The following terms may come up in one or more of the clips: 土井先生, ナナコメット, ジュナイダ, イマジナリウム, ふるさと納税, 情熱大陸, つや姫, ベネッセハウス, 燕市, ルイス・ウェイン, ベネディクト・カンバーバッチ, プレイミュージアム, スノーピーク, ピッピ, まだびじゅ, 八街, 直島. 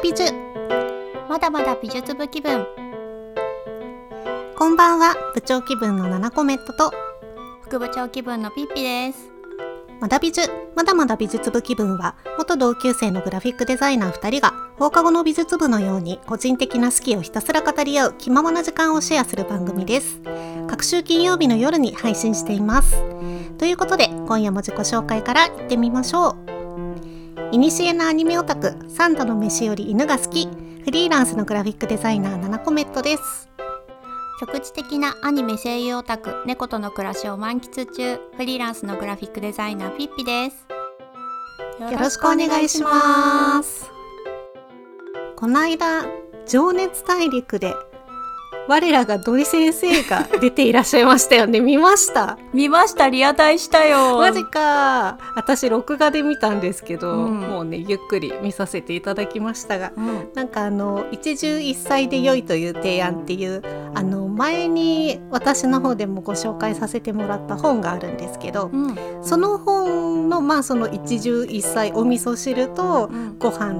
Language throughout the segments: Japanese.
バビズ、まだまだ美術部気分。こんばんは、部長気分のナナコメットと副部長気分のピッピです。まだ美術、まだまだ美術部気分は、元同級生のグラフィックデザイナー2人が放課後の美術部のように個人的な好きをひたすら語り合う気ままな時間をシェアする番組です。各週金曜日の夜に配信しています。ということで、今夜も自己紹介からいってみましょう。いにしえなアニメオタク、3度の飯より犬が好き、フリーランスのグラフィックデザイナーナナコメットです。局地的なアニメ声優オタク、猫との暮らしを満喫中、フリーランスのグラフィックデザイナーピッピです。よろしくお願いします。この間、情熱大陸で我らが土井先生が出ていらっしゃいましたよね。見ました見ました。リアタイしたよ。マジか。私録画で見たんですけど、もうね、ゆっくり見させていただきましたが、なんか一汁一菜で良いという提案っていう前に私の方でもご紹介させてもらった本があるんですけど、その本のその一汁一菜、お味噌汁とご飯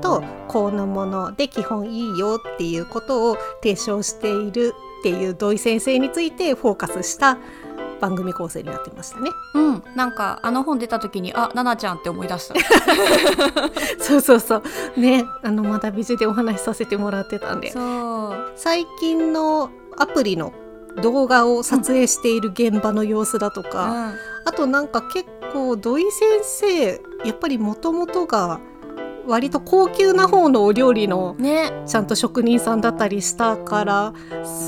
とこのもので基本いいよっていうことを提唱しているっていう土井先生についてフォーカスした番組構成になってましたね。なんか本出た時に、あ、ナナちゃんって思い出したそうそうそうね、まだ美術でお話しさせてもらってたんで、そう最近のアプリの動画を撮影している現場の様子だとか、あとなんか結構土井先生やっぱりもともとが割と高級な方のお料理のちゃんと職人さんだったりしたから、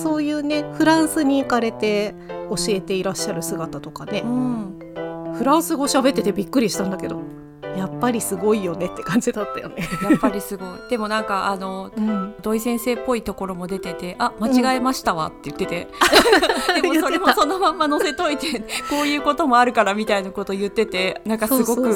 そういうね、フランスに行かれて教えていらっしゃる姿とかね、フランス語喋っててびっくりしたんだけど、やっぱりすごいよねって感じだったよね。やっぱりすごい。でもなんか土井先生っぽいところも出てて、あ、間違えましたわって言ってて、でもそれもそのまんま載せといてこういうこともあるからみたいなこと言ってて、なんかすごく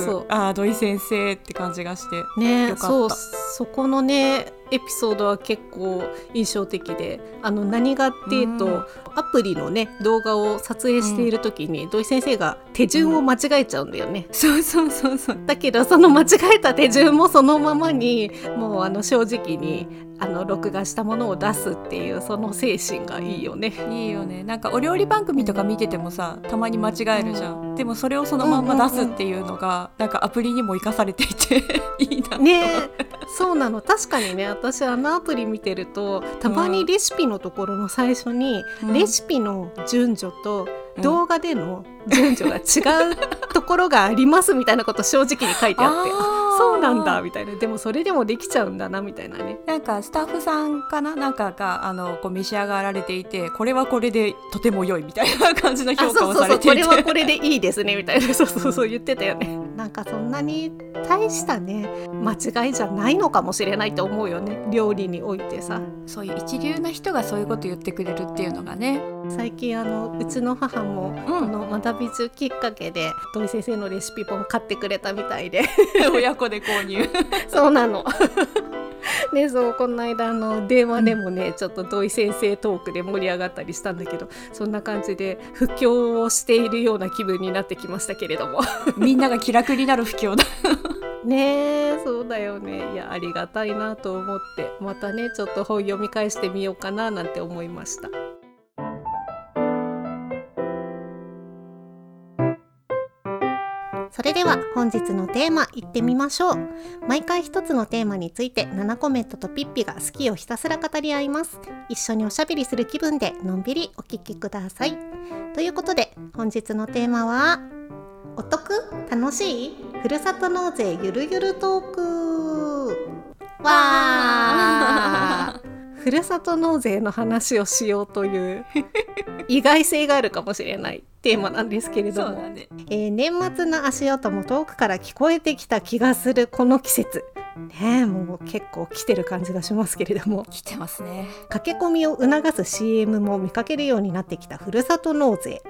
土井先生って感じがして、ね、よかった。そこのねエピソードは結構印象的で、何がっていうと、アプリのね動画を撮影している時に、土井先生が手順を間違えちゃうんだよね。だけどその間違えた手順もそのままにもう正直に録画したものを出すっていう、その精神がいいよね。いいよね。なんかお料理番組とか見ててもさ、たまに間違えるじゃん、でもそれをそのまま出すっていうのが、なんかアプリにも生かされていていいなとね。そうなの。確かにね、私アプリ見てるとたまにレシピのところの最初に、レシピの順序と動画での順序が違うところがありますみたいなこと正直に書いてあって、そうなんだみたいな、でもそれでもできちゃうんだなみたいなね。なんかスタッフさんかな、なんかがこう召し上がられていて、これはこれでとても良いみたいな感じの評価をされていて、これはこれでいいですねみたいな、そう言ってたよね。なんかそんなに大したね間違いじゃないのかもしれないと思うよね、料理においてさ。そういう一流な人がそういうこと言ってくれるっていうのがね。最近うちの母も、このまだ美術きっかけで土井先生のレシピ本買ってくれたみたいで親子で購入そうなのね、そうこの間電話でもね、ちょっと土井先生トークで盛り上がったりしたんだけど、そんな感じで布教をしているような気分になってきましたけれどもみんなが気楽になる布教だね。そうだよね。いや、ありがたいなと思って、またねちょっと本読み返してみようかななんて思いました。それでは本日のテーマいってみましょう。毎回一つのテーマについてナナコメットとピッピが好きをひたすら語り合います。一緒におしゃべりする気分でのんびりお聞きください。ということで、本日のテーマはお得楽しいふるさと納税ゆるゆるトーク。わーふるさと納税の話をしようという意外性があるかもしれないテーマなんですけれども、年末の足音も遠くから聞こえてきた気がするこの季節、もう結構来てる感じがしますけれども。来てますね。駆け込みを促す CM も見かけるようになってきたふるさと納税。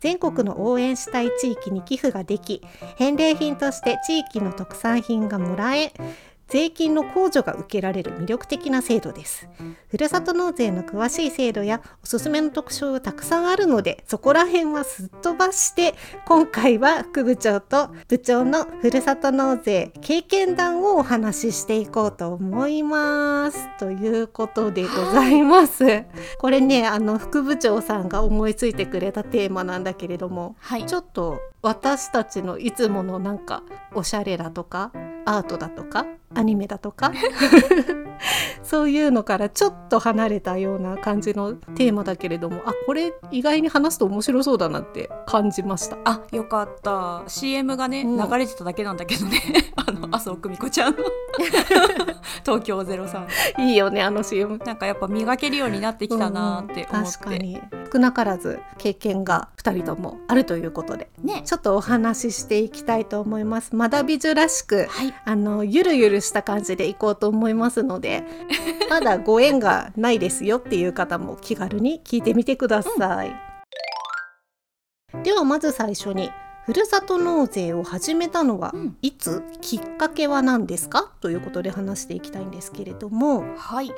全国の応援したい地域に寄付ができ、返礼品として地域の特産品がもらえ、税金の控除が受けられる魅力的な制度です。ふるさと納税の詳しい制度やおすすめの特徴がたくさんあるので、そこら辺はすっ飛ばして今回は副部長と部長のふるさと納税経験談をお話ししていこうと思います、ということでございます、はい、これね副部長さんが思いついてくれたテーマなんだけれども、はい、ちょっと私たちのいつものなんかおしゃれだとかアートだとかアニメだとかそういうのからちょっと離れたような感じのテーマだけれども、あ、これ意外に話すと面白そうだなって感じました。あ、よかった。 CM がね、流れてただけなんだけどね麻生久美子ちゃんの東京03 いいよね、あの CM。 なんかやっぱ磨けるようになってきたなって思って、確かに少なからず経験が2人ともあるということで、ね、ちょっとお話ししていきたいと思います。まだ美女らしく、はい、ゆるゆるした感じでいこうと思いますのでまだご縁がないですよっていう方も気軽に聞いてみてください、うん、ではまず最初に、ふるさと納税を始めたのはいつ、うん、きっかけは何ですか、ということで話していきたいんですけれども、はい、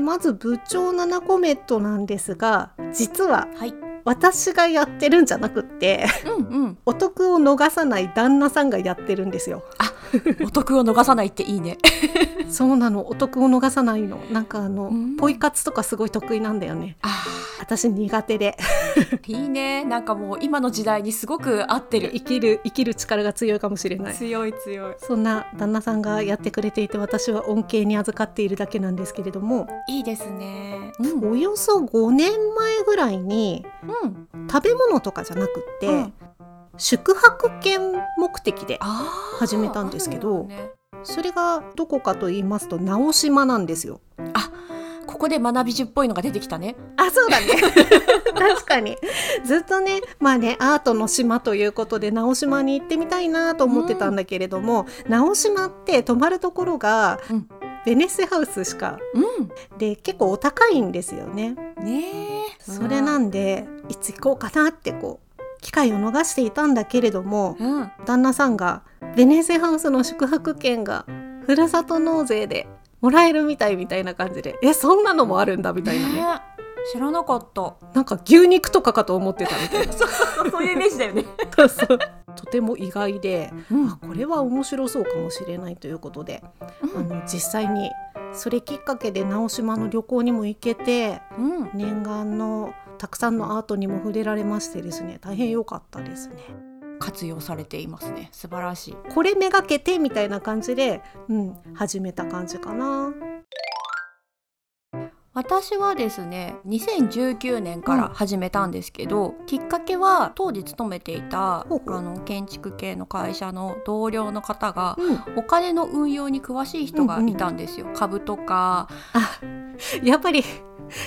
まず部長7コメントなんですが、実は、はい、私がやってるんじゃなくって、うんうん、お得を逃さない旦那さんがやってるんですよ。あ、お得を逃さないっていいねそうなの、お得を逃さないの。なんかポイ活とかすごい得意なんだよね。あ、私苦手でいいね、なんかもう今の時代にすごく合ってる。生きる力が強いかもしれない。強い。そんな旦那さんがやってくれていて、私は恩恵に預かっているだけなんですけれども。いいですね、うん、およそ5年前ぐらいに、うん、食べ物とかじゃなくって、うん、宿泊券目的で始めたんですけど、ね、それがどこかと言いますと直島なんですよ。あ、ここで学び塾っぽいのが出てきたね。あ、そうだね確かにずっとね、まあね、アートの島ということで直島に行ってみたいなと思ってたんだけれども、うん、直島って泊まるところが、うん、ベネッセハウスしか、うん、で結構お高いんですよね。それなんで、いつ行こうかなってこう機会を逃していたんだけれども、うん、旦那さんがベネッセハウスの宿泊券がふるさと納税でもらえるみたいな感じで、そんなのもあるんだみたいなね、知らなかった。なんか牛肉とかかと思ってたみたいなそういうイメージだよねそうそう、とても意外で、うん、これは面白そうかもしれないということで、うん、実際にそれきっかけで直島の旅行にも行けて、うん、念願のたくさんのアートにも触れられましてですね、大変良かったですね。活用されていますね、素晴らしい。これめがけてみたいな感じで、うん、始めた感じかな。私はですね、2019年から始めたんですけど、うん、きっかけは当時勤めていた建築系の会社の同僚の方が、うん、お金の運用に詳しい人がいたんですよ、うんうん、株とか。あ、やっぱり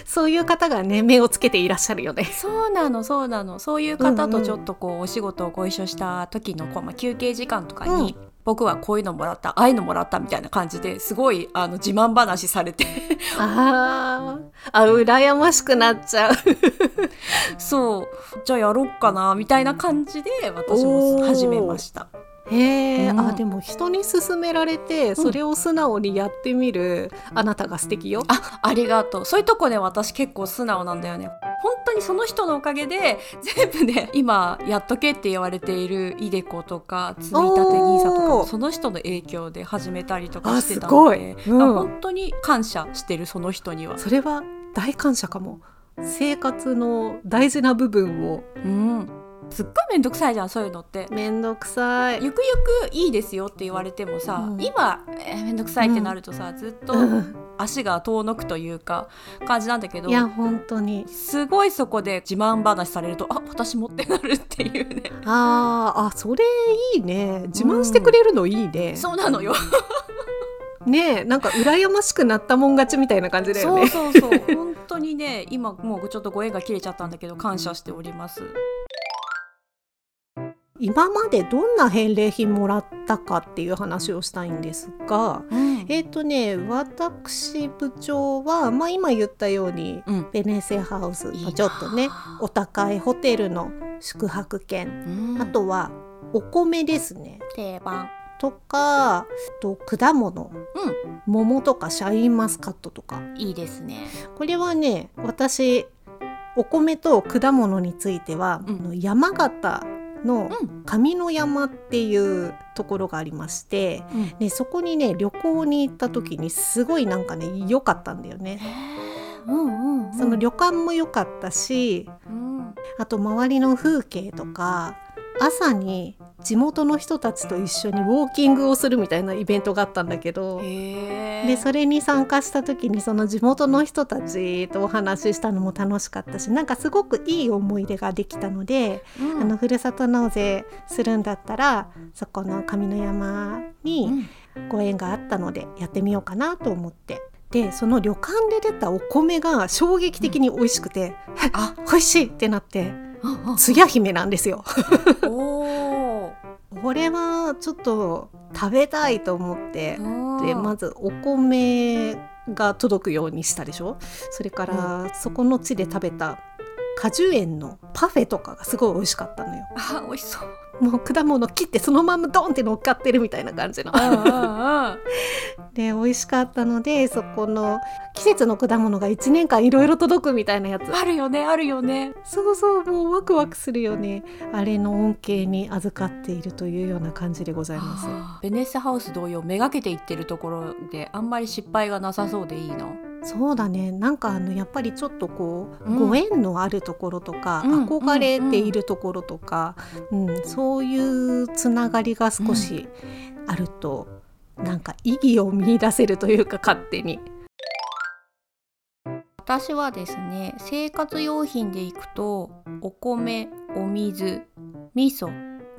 そういう方がね、目をつけていらっしゃるよね。そうなの。そういう方とちょっとこう、お仕事をご一緒した時のこう、休憩時間とかに、うん、僕はこういうのもらった、ああいうのもらったみたいな感じで、すごい自慢話されてあ、羨ましくなっちゃうそう、じゃあやろっかなみたいな感じで私も始めました。へー、うん、あ、でも人に勧められてそれを素直にやってみる、うん、あなたが素敵よ。ありがとう。そういうとこね、私結構素直なんだよね。本当にその人のおかげで全部ね、今やっとけって言われているイデコとか積立 NISA とか、その人の影響で始めたりとかしてたので、うん、本当に感謝してる、その人には。それは大感謝かも。生活の大事な部分を、うん、すっごいめんどくさいじゃん、そういうのって。めんどくさい。ゆくゆくいいですよって言われてもさ、うん、今、めんどくさいってなるとさ、うん、ずっと足が遠のくというか感じなんだけど、いや本当にすごい。そこで自慢話されると、あ、私もってなるっていうね。あ、それいいね。自慢してくれるのいいね、うん、そうなのよねえ、なんか羨ましくなったもん勝ちみたいな感じだよねそう本当にね、今もうちょっとご縁が切れちゃったんだけど、感謝しております。今までどんな返礼品もらったかっていう話をしたいんですが、うん、私部長は、まあ、今言ったように、うん、ベネッセハウスのちょっとね、お高いホテルの宿泊券、うん、あとはお米ですね。定番とかと果物、うん、桃とかシャインマスカットとかいいですね。これはね、私お米と果物については、うん、山形の上野山っていうところがありまして、うん、でそこにね旅行に行った時にすごいなんかね良かったんだよね、うんうんうん、その旅館も良かったし、うん、あと周りの風景とか朝に地元の人たちと一緒にウォーキングをするみたいなイベントがあったんだけど、でそれに参加した時にその地元の人たちとお話ししたのも楽しかったし、なんかすごくいい思い出ができたので、うん、ふるさと納税するんだったらそこの上野山にご縁があったのでやってみようかなと思って、でその旅館で出たお米が衝撃的に美味しくて、うん、あ、美味しいってなって、つや姫なんですよおこれはちょっと食べたいと思って、でまずお米が届くようにしたでしょ。それから、うん、そこの地で食べた果樹園のパフェとかがすごい美味しかったのよ。あ、美味しそう。もう果物切ってそのままドンって乗っかってるみたいな感じので美味しかったので、そこの季節の果物が1年間いろいろ届くみたいなやつあるよね、あるよね。そうそう、もうワクワクするよね。あれの恩恵に預かっているというような感じでございます。ベネッセハウス同様めがけていってるところであんまり失敗がなさそうでいいな。そうだね、なんかやっぱりちょっとこう、うん、ご縁のあるところとか、うん、憧れているところとか、うんうん、そういうつながりが少しあると、うん、なんか意義を見出せるというか勝手に。私はですね、生活用品でいくとお米、お水、味噌、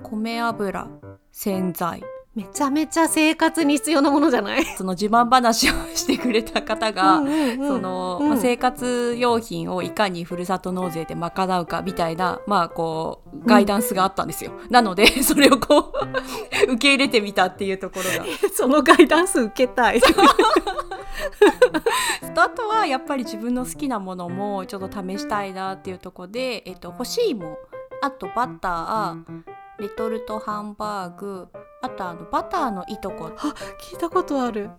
米油、洗剤、めちゃめちゃ生活に必要なものじゃないその自慢話をしてくれた方が、生活用品をいかにふるさと納税で賄うかみたいな、まあこうガイダンスがあったんですよ、うん、なのでそれをこう受け入れてみたっていうところがそのガイダンス受けたいあとはやっぱり自分の好きなものもちょっと試したいなっていうところで、干し芋、あとバター、レトルトハンバーグ、あとバターのいとこ、あ、聞いたことある。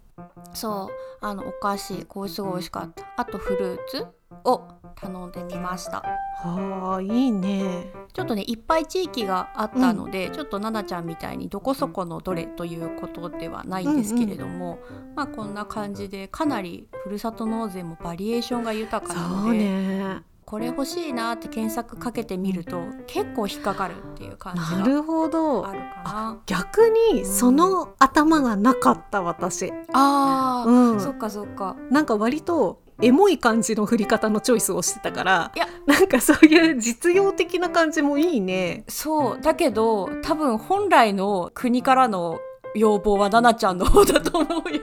そう、お菓子、これすごい美味しかった。あとフルーツを頼んでみました。はあ、いいね。ちょっとね、いっぱい地域があったので、うん、ちょっとななちゃんみたいにどこそこのどれということではないんですけれども、うんうん、まあこんな感じでかなりふるさと納税もバリエーションが豊かなので、そうね、これ欲しいなって検索かけてみると結構引っかかるっていう感じがあるかな。なるほど。あ、逆にその頭がなかった私、うん、あー、うん、そっかそっか。なんか割とエモい感じの振り方のチョイスをしてたから、いや、なんかそういう実用的な感じもいいね。そうだけど多分本来の国からの要望はななちゃんの方だと思うよ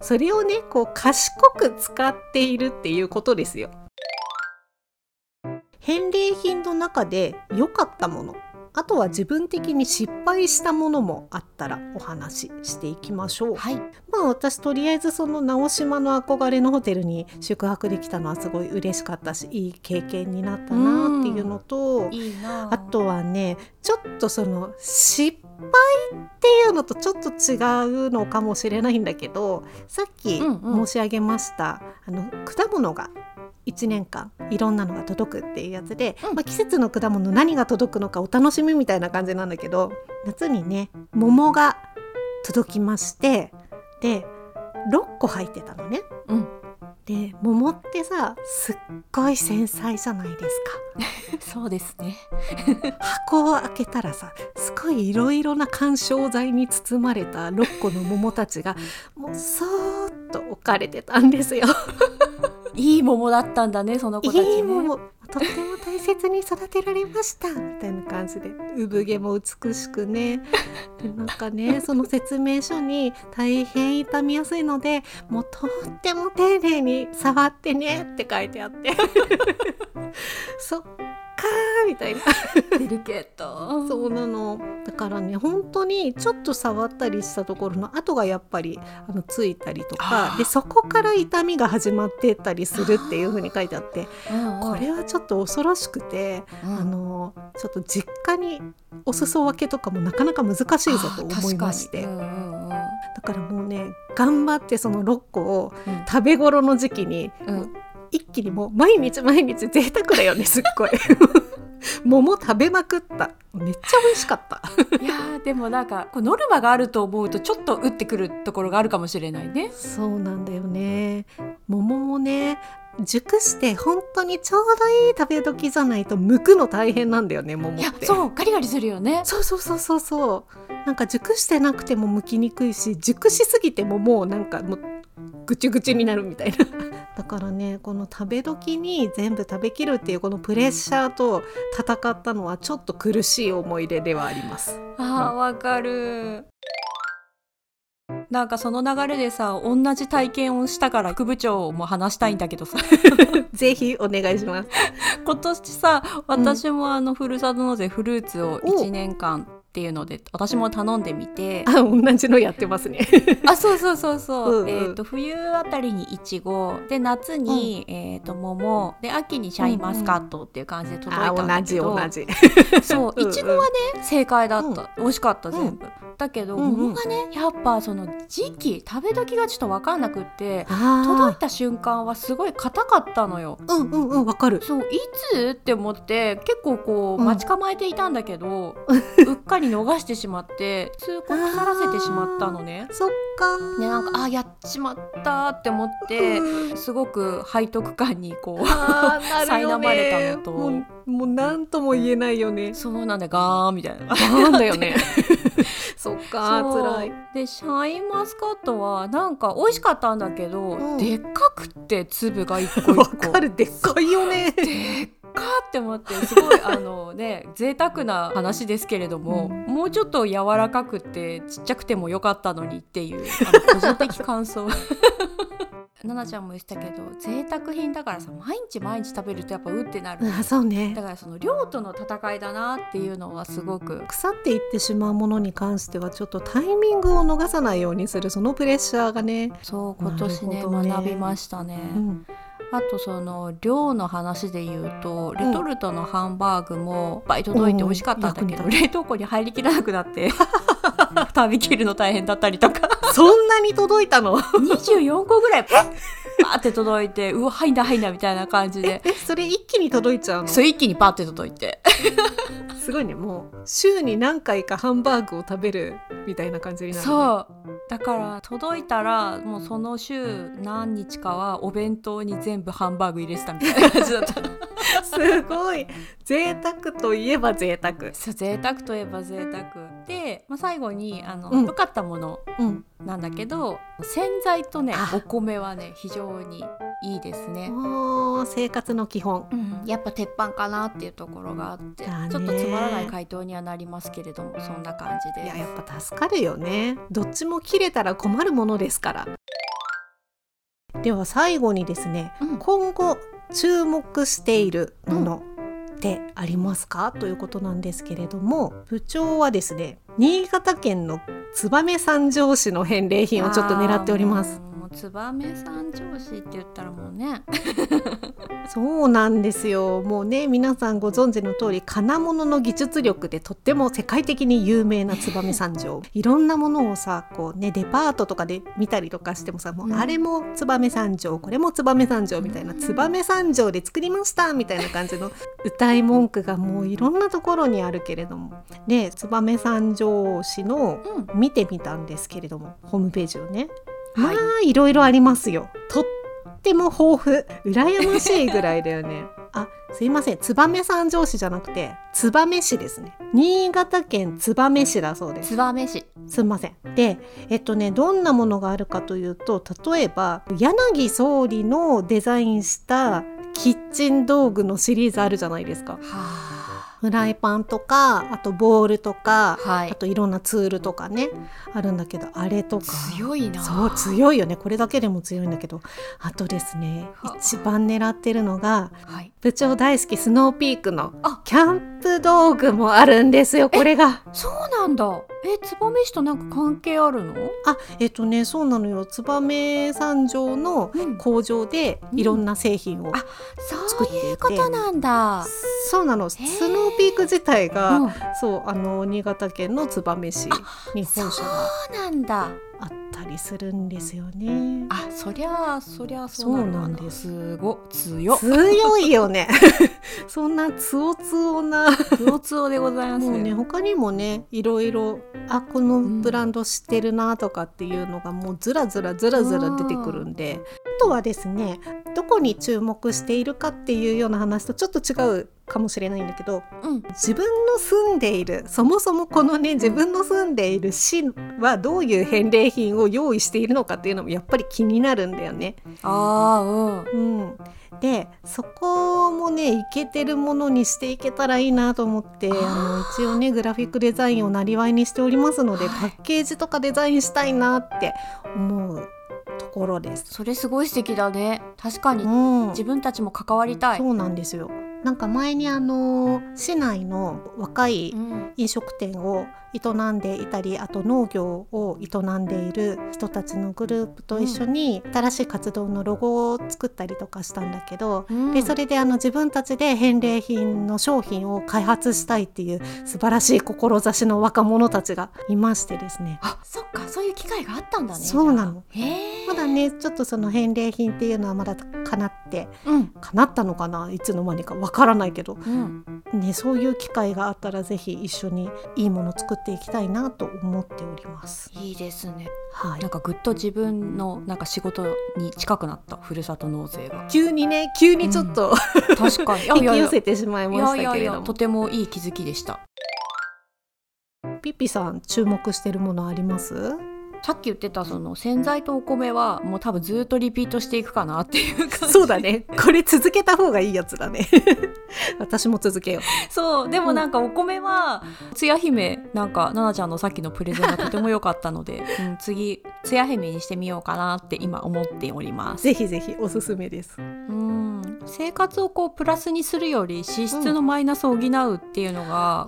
それをね、こう賢く使っているっていうことですよ。返礼品の中で良かったもの、あとは自分的に失敗したものもあったらお話ししていきましょう、はい。まあ、私とりあえずその直島の憧れのホテルに宿泊できたのはすごい嬉しかったし、いい経験になったなっていうのと、いいな。あとはね、ちょっとその失敗っていうのとちょっと違うのかもしれないんだけど、さっき申し上げました、うんうん、果物が1年間いろんなのが届くっていうやつで、まあ、季節の果物何が届くのかお楽しみみたいな感じなんだけど、夏にね桃が届きまして、で6個入ってたのね、うん、で桃ってさ、すっごい繊細じゃないですかそうですね箱を開けたらさ、すごいいろいろな緩衝材に包まれた6個の桃たちがもうそーっと置かれてたんですよいい桃だったんだね、その子たち、ね、いい桃、とっても大切に育てられましたみたいな感じで、産毛も美しくねでなんかね、その説明書に大変傷みやすいのでもうとっても丁寧に触ってねって書いてあってそっみたいなデリケートそうなの。だからね、本当にちょっと触ったりしたところの跡がやっぱりついたりとかで、そこから痛みが始まってったりするっていう風に書いてあって、これはちょっと恐ろしくて、ちょっと実家にお裾分けとかもなかなか難しいぞと思いまして、だからもうね、頑張ってその6個を食べ頃の時期に、一気にもう毎日毎日贅沢だよね、すっごい桃食べまくった。めっちゃ美味しかったいやでもなんかこうノルマがあると思うとちょっと打ってくるところがあるかもしれないね。そうなんだよね。桃もね、熟して本当にちょうどいい食べ時じゃないと剥くの大変なんだよね、桃って。いやそう、ガリガリするよね。そうなんか熟してなくても剥きにくいし、熟しすぎてももうなんかもうぐちゅぐちゅになるみたいなだからね、この食べ時に全部食べきるっていうこのプレッシャーと戦ったのはちょっと苦しい思い出ではあります。あ、わかる。なんかその流れでさ、同じ体験をしたから副部長も話したいんだけどさぜひお願いします今年さ、私もふるさと納税フルーツを1年間っていうので私も頼んでみて、あ、同じのやってますねあ、そう、うんうん、冬あたりにイチゴで、夏に、桃で、秋にシャインマスカットっていう感じで届いたんだけど、同じそう、イチゴはね、正解だった、美味しかった全部、だけど桃がね、やっぱその時期食べ時がちょっと分かんなくって、届いた瞬間はすごい硬かったのよ。わかる。そう、いつって思って結構こう待ち構えていたんだけど、うっかり逃してしまって通告さらせてしまったのね。そっか。で、なんかやっちまったって思って、すごく背徳感にこう苛まれたのと、もうなんとも言えないよね。そうなんだ、ガーみたいな。なんだよね。そっか、辛い。で、シャインマスカットはなんか美味しかったんだけど、でっかくて粒が一個一個。わかる、でっかいよね。かって思って、すごい贅沢な話ですけれども、もうちょっと柔らかくてちっちゃくてもよかったのにっていう個人的感想ななちゃんも言ってたけど、贅沢品だからさ、毎日毎日食べるとやっぱうってなる。あ、そうね。だからその量との戦いだなっていうのはすごく、腐っていってしまうものに関してはちょっとタイミングを逃さないようにする、そのプレッシャーがね。そう、今年ね、学びましたね。あとその量の話で言うと、レトルトのハンバーグもいっぱい届いて美味しかったんだけど、冷凍庫に入りきらなくなって食べきるの大変だったりとかそんなに届いたの24個ぐらいパーって届いて、うわ、入んだみたいな感じでそれ一気に届いちゃうの？そう、一気にパーって届いてすごいね。もう週に何回かハンバーグを食べるみたいな感じになる、ね、そうだから、届いたらもうその週何日かはお弁当に全部ハンバーグ入れてたみたいな感じだったすごい、贅沢といえば贅沢。そう、贅沢といえば贅沢で、最後に良かったものなんだけど、洗剤とね、お米はね、非常にいいですね。生活の基本、やっぱ鉄板かなっていうところがあって、ちょっとつまらない回答にはなりますけれども、そんな感じで。いや、やっぱ助かるよね。どっちも切れたら困るものですから。では最後にですね、今後注目しているものってありますか、ということなんですけれども、部長はですね、新潟県の燕三条市の返礼品をちょっと狙っております。燕三条市って言ったらもうねそうなんですよ。もうね、皆さんご存知の通り、金物の技術力でとっても世界的に有名な燕三条いろんなものをさ、こうね、デパートとかで見たりとかしてもさ、もうあれも燕三条、これも燕三条みたいな、燕三条で作りましたみたいな感じの歌い文句がもういろんなところにあるけれども、で、燕三条市の見てみたんですけれども、ホームページをね、いろいろありますよ。とっても豊富、羨ましいぐらいだよねあ、すいません、燕三条市じゃなくて燕市ですね。新潟県燕市だそうです。燕市、すいません。で、どんなものがあるかというと、例えば柳総理のデザインしたキッチン道具のシリーズあるじゃないですか。フライパンとかあとボウルとか、はい、あといろんなツールとかねあるんだけど、あれとか強いな。そう強いよね。これだけでも強いんだけど、あとですね一番狙ってるのが、はい、部長大好きスノーピークのキャンプ道具もあるんですよ。これがそうなんだ。燕市となんか関係あるの？あ、そうなのよ。燕三条の工場でいろんな製品を作っていて、うん、あ、そういうことなんだ。そうなの。スノーピーク自体が、うん、そう新潟県の燕市に本社があったりするんですよね。あ、そりゃそうなんです。すご強いよねそんなつおつおでございます。もうね他にもねいろいろ、あ、このブランド知ってるなとかっていうのがもうずらずら出てくるんで、あとはですねどこに注目しているかっていうような話とちょっと違うかもしれないんだけど、うん、自分の住んでいる、そもそもこのね自分の住んでいる市はどういう返礼品を用意しているのかっていうのもやっぱり気になるんだよね。あー、うんうん、でそこもねイケてるものにしていけたらいいなと思って、一応ねグラフィックデザインをなりわいにしておりますので、パッケージとかデザインしたいなって思うところです。それすごい素敵だね。確かに、うん、自分たちも関わりたい。そうなんですよ。なんか前に市内の若い飲食店を営んでいたり、あと農業を営んでいる人たちのグループと一緒に新しい活動のロゴを作ったりとかしたんだけど、うん、でそれで自分たちで返礼品の商品を開発したいっていう素晴らしい志の若者たちがいましてですね。あ、そっか、そういう機会があったんだね。そうなの。まだねちょっとその返礼品っていうのはまだ叶ったのかな、いつの間にかわからないけど、うんね、そういう機会があったらぜひ一緒にいいもの作っていきたいなと思っております。いいですね、はい、なんかぐっと自分のなんか仕事に近くなった。ふるさと納税が急にちょっと、うん、確かに引き寄せてしまいましたけれども、とてもいい気づきでした。ピピさん注目してるものあります？さっき言ってたその洗剤とお米はもう多分ずっとリピートしていくかなっていう感じ。そうだね、これ続けた方がいいやつだね私も続けよう。そうでもなんかお米はつや姫、なんかななちゃんのさっきのプレゼンがとても良かったので、うん、次つや姫にしてみようかなって今思っております。ぜひぜひおすすめです。生活をこうプラスにするより支出のマイナスを補うっていうのが、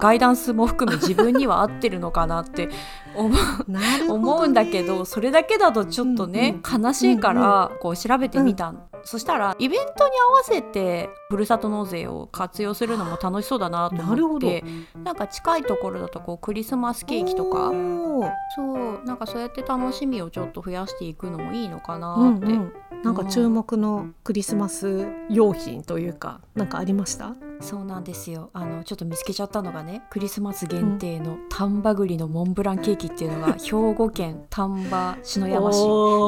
ガイダンスも含め自分には合ってるのかなって思うんだけど、それだけだとちょっとね、うんうん、悲しいからこう調べてみた、そしたらイベントに合わせてふるさと納税を活用するのも楽しそうだなと思って、なんか近いところだとこうクリスマスケーキとか、そうなんかそうやって楽しみをちょっと増やしていくのもいいのかなって、なんか注目のクリスマス用品というか、なんかありました？そうなんですよ。ちょっと見つけちゃったのがね、クリスマス限定の丹波栗のモンブランケーキっていうのが、兵庫県丹波篠山市っ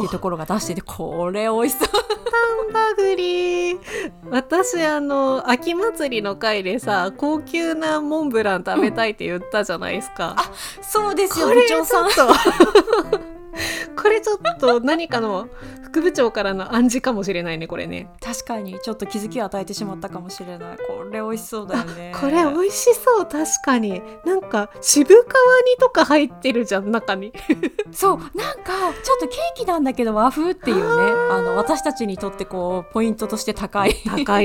ていうところが出してて、これ美味しそう丹波栗。私秋祭りの回でさ、高級なモンブラン食べたいって言ったじゃないですか、あ、そうですよ、部長さんこれちょっと何かの副部長からの暗示かもしれないね、これね。確かにちょっと気づきを与えてしまったかもしれない。これ美味しそうだよね。これ美味しそう、確かに。なんか渋皮煮とか入ってるじゃん、中にそう、なんかちょっとケーキなんだけど和風っていうね、私たちにとってこうポイントとして高い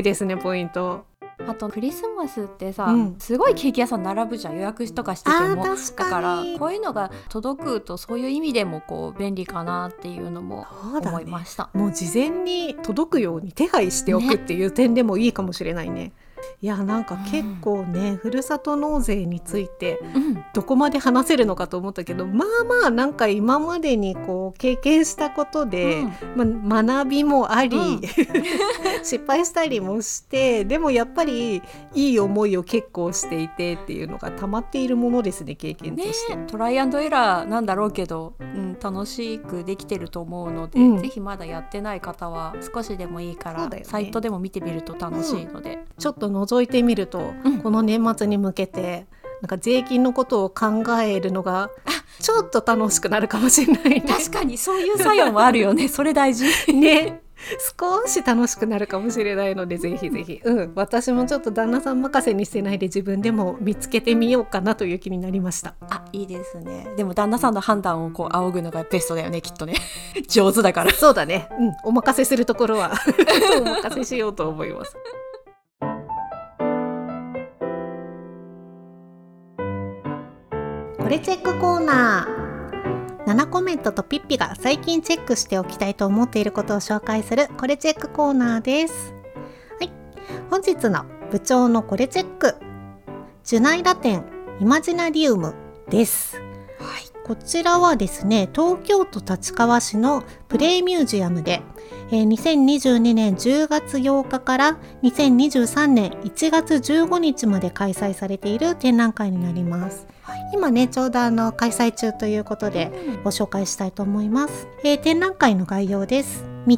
ですね、ポイント。あとクリスマスってさ、すごいケーキ屋さん並ぶじゃん、予約とかしてても。だからこういうのが届くと、そういう意味でもこう便利かなっていうのも思いました、ね、もう事前に届くように手配しておくっていう点でもいいかもしれないね。いや、なんか結構ね、ふるさと納税についてどこまで話せるのかと思ったけど、まあまあなんか今までにこう経験したことで、学びもあり、失敗したりもして、でもやっぱりいい思いを結構していてっていうのが溜まっているものですね、経験として、ね、トライアンドエラーなんだろうけど、楽しくできてると思うので、ぜひまだやってない方は少しでもいいから、ね、サイトでも見てみると楽しいので、ちょっと覗いてみると、この年末に向けてなんか税金のことを考えるのがちょっと楽しくなるかもしれない、ね、確かにそういう作用もあるよねそれ大事ね少し楽しくなるかもしれないので、ぜひぜひ、私もちょっと旦那さん任せにしてないで自分でも見つけてみようかなという気になりました。あ、いいですね。でも旦那さんの判断をこう仰ぐのがベストだよね、きっとね。上手だから。そうだね、お任せするところはお任せしようと思います。これチェックコーナー。7コメントとピッピが最近チェックしておきたいと思っていることを紹介するこれチェックコーナーです。はい、本日の部長のこれチェック、ジュナイラ展イマジナリウムです。はい、こちらはですね、東京都立川市のプレイミュージアムで、2022年10月8日から2023年1月15日まで開催されている展覧会になります。今ね、ちょうど開催中ということでご紹介したいと思います。展覧会の概要です。道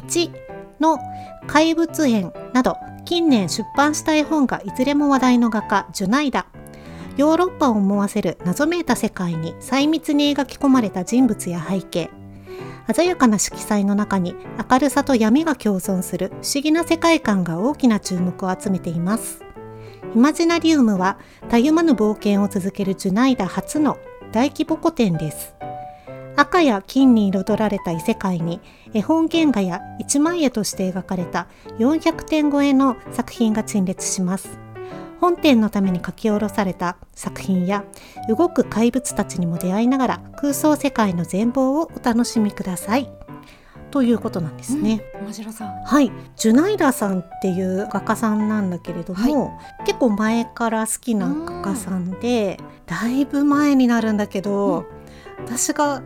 の怪物園など近年出版した絵本がいずれも話題の画家ジュナイダ。ヨーロッパを思わせる謎めいた世界に細密に描き込まれた人物や背景。鮮やかな色彩の中に明るさと闇が共存する不思議な世界観が大きな注目を集めています。イマジナリウムはたゆまぬ冒険を続けるジュナイダ初の大規模個展です。赤や金に彩られた異世界に絵本原画や一枚絵として描かれた400点超えの作品が陳列します。本展のために書き下ろされた作品や動く怪物たちにも出会いながら空想世界の全貌をお楽しみくださいということなんですね。マジロさん、はい、ジュナイダさんっていう画家さんなんだけれども、はい、結構前から好きな画家さんで、だいぶ前になるんだけど、私が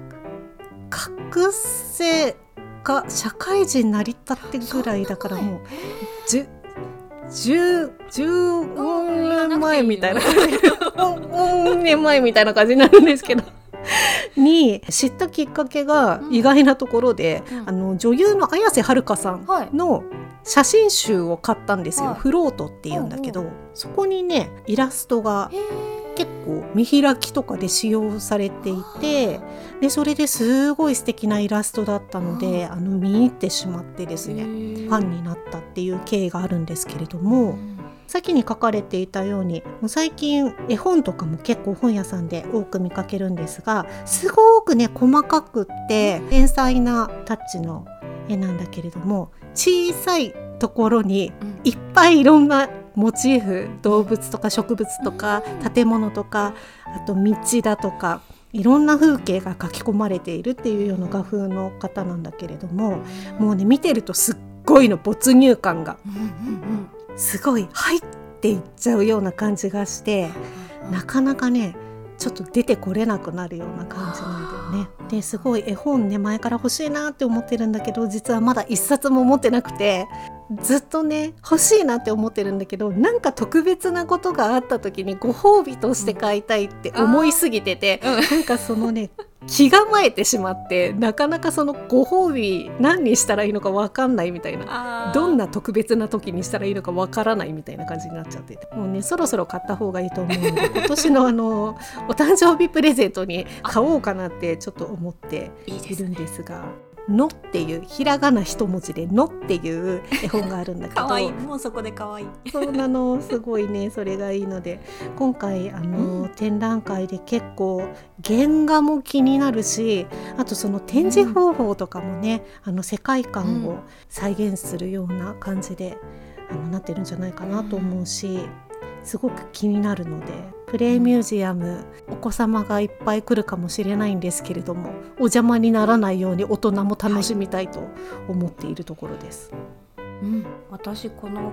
学生が社会人になりたってぐらいだから、もう10年前みたいな感じになるんですけどに知ったきっかけが意外なところで、女優の綾瀬はるかさんの写真集を買ったんですよ。フロートっていうんだけど、そこにねイラストが結構見開きとかで使用されていて、でそれですごい素敵なイラストだったので見入ってしまってですね、ファンになったっていう経緯があるんですけれども、先に書かれていたように、もう最近絵本とかも結構本屋さんで多く見かけるんですが、すごくね細かくって繊細なタッチの絵なんだけれども、小さいところにいっぱいいろんなモチーフ、動物とか植物とか建物とか、あと道だとかいろんな風景が書き込まれているっていうような画風の方なんだけれども、もうね見てるとすっごいの没入感がすごい入っていっちゃうような感じがして、なかなかねちょっと出てこれなくなるような感じなんだよね。ですごい絵本ね前から欲しいなって思ってるんだけど、実はまだ一冊も持ってなくて、ずっとね欲しいなって思ってるんだけど、なんか特別なことがあった時にご褒美として買いたいって思いすぎてて、なんかそのね気構えてしまって、なかなかそのご褒美何にしたらいいのか分かんないみたいな、どんな特別な時にしたらいいのか分からないみたいな感じになっちゃって、もうねそろそろ買った方がいいと思うので今年のお誕生日プレゼントに買おうかなってちょっと思っているんですが、のっていうひらがな一文字でのっていう絵本があるんだけど可愛い、もうそこで可愛いそうなの、すごいねそれがいいので、今回展覧会で結構原画も気になるし、あとその展示方法とかもね、世界観を再現するような感じで、なってるんじゃないかなと思うし、すごく気になるので、プレイミュージアム、お子様がいっぱい来るかもしれないんですけれども、お邪魔にならないように大人も楽しみたいと思っているところです。私この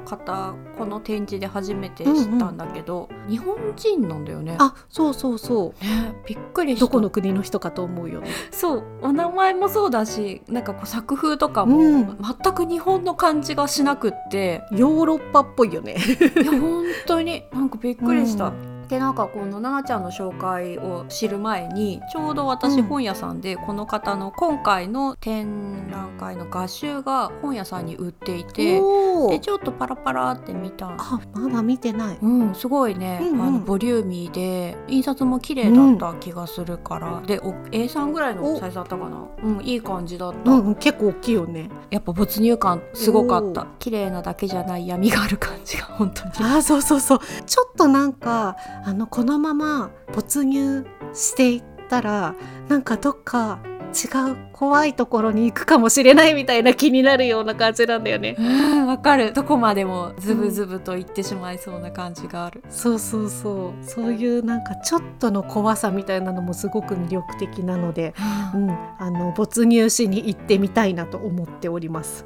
展示で初めて知ったんだけど、日本人なんだよね。あ、そうそうそう、ね、びっくりした。どこの国の人かと思うよね。そう、お名前もそうだし、なんかこう作風とかも、全く日本の感じがしなくって、ヨーロッパっぽいよね。いや本当になんかびっくりした。でなんかこのななちゃんの紹介を知る前にちょうど私本屋さんでこの方の今回の展覧会の画集が本屋さんに売っていて、でちょっとパラパラって見た。あ、まだ見てない。うん、すごいね、うんうん、ボリューミーで印刷も綺麗だった気がするから、うん、で A3 ぐらいのサイズだったかな、うん、いい感じだった、うん、結構大きいよね。やっぱ没入感すごかった。綺麗なだけじゃない闇がある感じが本当に。あ、そうそうそう、ちょっとなんかこのまま没入していったらなんかどっか違う怖いところに行くかもしれないみたいな気になるような感じなんだよね。わかる。どこまでもズブズブと行ってしまいそうな感じがある、うん、そうそうそう、そういうなんかちょっとの怖さみたいなのもすごく魅力的なので、うん、没入しに行ってみたいなと思っております。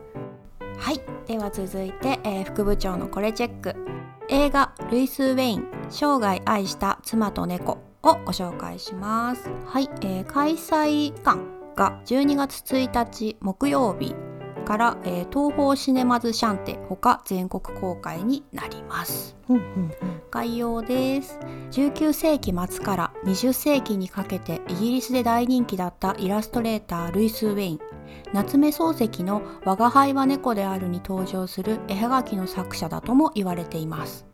はい、では続いて、副部長のこれチェック、映画ルイス・ウェイン生涯愛した妻と猫をご紹介します。はい、開催期間が12月1日木曜日から、東宝シネマズシャンテほか全国公開になります、うんうんうん、概要です。19世紀末から20世紀にかけてイギリスで大人気だったイラストレータールイス・ウェイン、夏目漱石の我が輩は猫であるに登場する絵はがきの作者だとも言われています。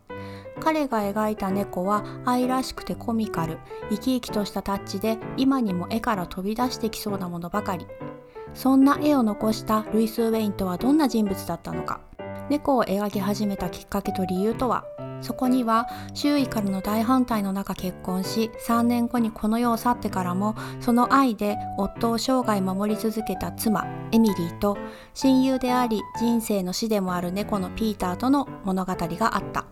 彼が描いた猫は愛らしくてコミカル、生き生きとしたタッチで今にも絵から飛び出してきそうなものばかり。そんな絵を残したルイス・ウェインとはどんな人物だったのか、猫を描き始めたきっかけと理由とは。そこには周囲からの大反対の中結婚し、3年後にこの世を去ってからもその愛で夫を生涯守り続けた妻エミリーと、親友であり人生の師でもある猫のピーターとの物語があった。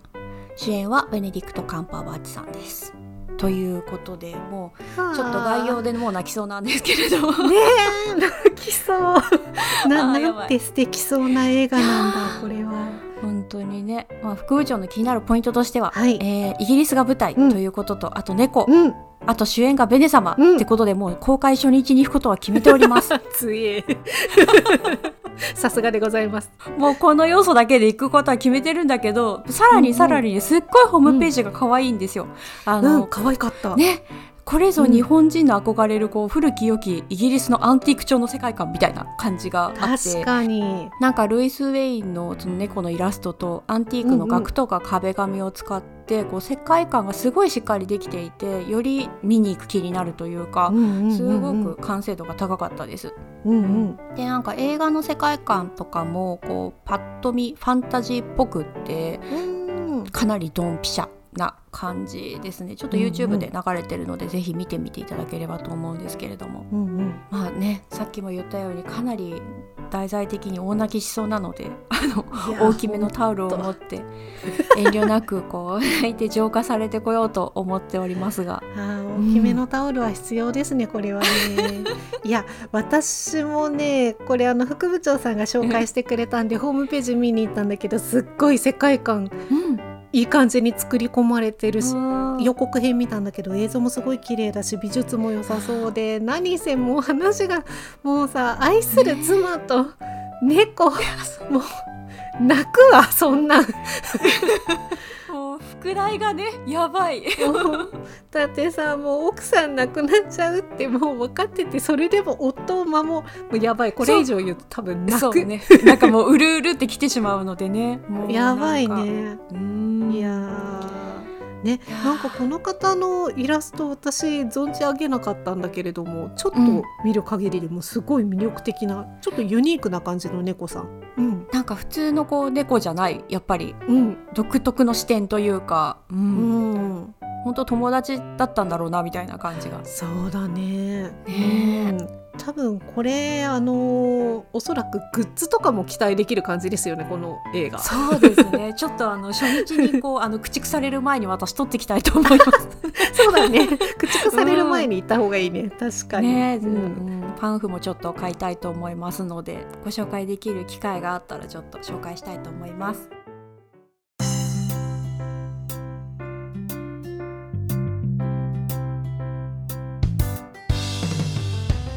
主演はベネディクト・カンパーバッチさんですということで、もうちょっと概要でもう泣きそうなんですけれどねえ、泣きそうなんて素敵そうな映画なんだこれは。本当にね、まあ、副部長の気になるポイントとしては、はい、イギリスが舞台ということと、うん、あと猫、うん、あと主演がベネ様、うん、ってことでもう公開初日に行くことは決めておりますつえさすがでございます。もうこの要素だけで行くことは決めてるんだけど、さらにさらに、ね、すっごいホームページが可愛いんですよ、うん、可愛かったね。これぞ日本人の憧れるこう古き良きイギリスのアンティーク調の世界観みたいな感じがあって、確かになんかルイス・ウェインのその猫のイラストとアンティークの額とか壁紙を使ってこう世界観がすごいしっかりできていて、より見に行く気になるというか、すごく完成度が高かったです、うんうん、でなんか映画の世界観とかもこうパッと見ファンタジーっぽくって、うん、かなりドンピシャな感じですね。ちょっと YouTube で流れてるので、うんうん、ぜひ見てみていただければと思うんですけれども、うんうん、まあね、さっきも言ったようにかなり題材的に大泣きしそうなので、大きめのタオルを持って遠慮なくこう泣いて浄化されてこようと思っておりますが、あ、大きめのタオルは必要ですね、これはねいや私もね、これ副部長さんが紹介してくれたんでホームページ見に行ったんだけど、すっごい世界観、うん、いい感じに作り込まれてるし、予告編見たんだけど映像もすごい綺麗だし美術も良さそうで、何せもう話がもうさ、愛する妻と猫、もう泣くわそんなんもう副題がね、やばいだってさ、もう奥さん亡くなっちゃうってもう分かってて、それでも夫を守る、やばい、これ以上言うと多分泣く、そうね、なんかもううるうるってきてしまうのでね、もうやばいね、いやね、なんかこの方のイラスト私存じ上げなかったんだけれども、ちょっと見る限りでもすごい魅力的な、うん、ちょっとユニークな感じの猫さん、うん、なんか普通のこう猫じゃない、やっぱり、うん、独特の視点というか、うんうん、本当友達だったんだろうなみたいな感じが。そうだね、うん、多分これおそらくグッズとかも期待できる感じですよね、この映画。そうですねちょっと初日にこう駆逐される前に私取ってきたいと思いますそうだね、駆逐される前に行った方がいいね、うん、確かにね、うん、パンフもちょっと買いたいと思いますので、ご紹介できる機会があったらちょっと紹介したいと思います。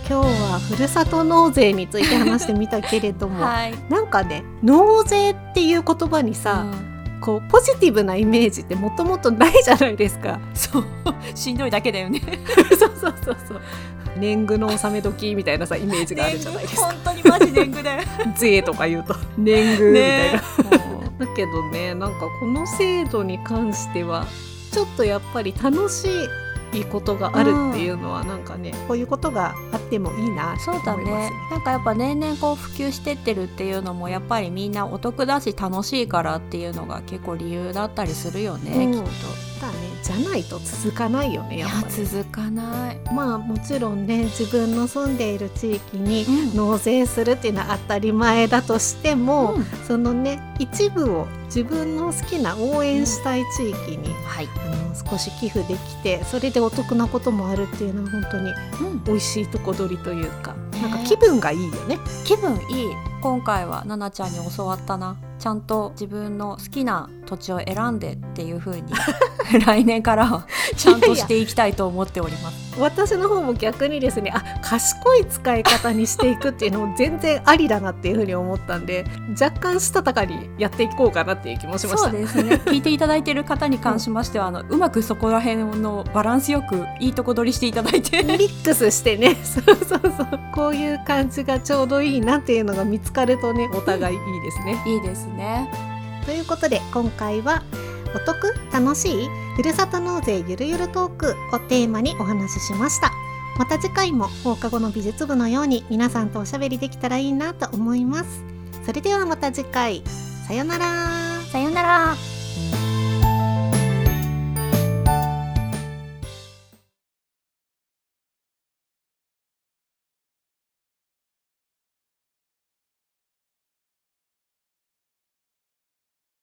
今日はふるさと納税について話してみたけれども、はい、なんかね、納税っていう言葉にさ、うん、こうポジティブなイメージってもともとないじゃないですか。そうしんどいだけだよねそうそうそうそう、年貢の納め時みたいなさイメージがあるじゃないですか。本当にマジ年貢だよ税とか言うと年貢みたいな、ね、だけどね、なんかこの制度に関してはちょっとやっぱり楽しいことがあるっていうのはなんかね、こういうことがあってもいいなと思いますね。そうだね、なんかやっぱ年々こう普及してってるっていうのもやっぱりみんなお得だし楽しいからっていうのが結構理由だったりするよね、きっと。だね、じゃないと続かないよね、やっぱり。いや続かない。まあもちろんね、自分の住んでいる地域に納税するっていうのは当たり前だとしても、うん、そのね一部を自分の好きな応援したい地域に、うん、はい、少し寄付できて、それでお得なこともあるっていうのは本当に美味しいとこ取りというか、うん、なんか気分がいいよね。気分いい。今回はななちゃんに教わったな。ちゃんと自分の好きな土地を選んでっていう風に来年からはちゃんとしていきたいと思っております。いやいや、私の方も逆にですね、あ、賢い使い方にしていくっていうのも全然ありだなっていう風に思ったんで、若干したたかにやっていこうかなっていう気もしました。そうですね、聞いていただいている方に関しましては、うまくそこら辺のバランスよくいいとこ取りしていただいてミックスしてね、そうそうそう、こういう感じがちょうどいいなっていうのが見つかるとね、お互いいいですね、うん、いいですね。ということで今回はお得楽しいふるさと納税ゆるゆるトークをテーマにお話ししました。また次回も放課後の美術部のように皆さんとおしゃべりできたらいいなと思います。それではまた次回、さよなら。さよなら。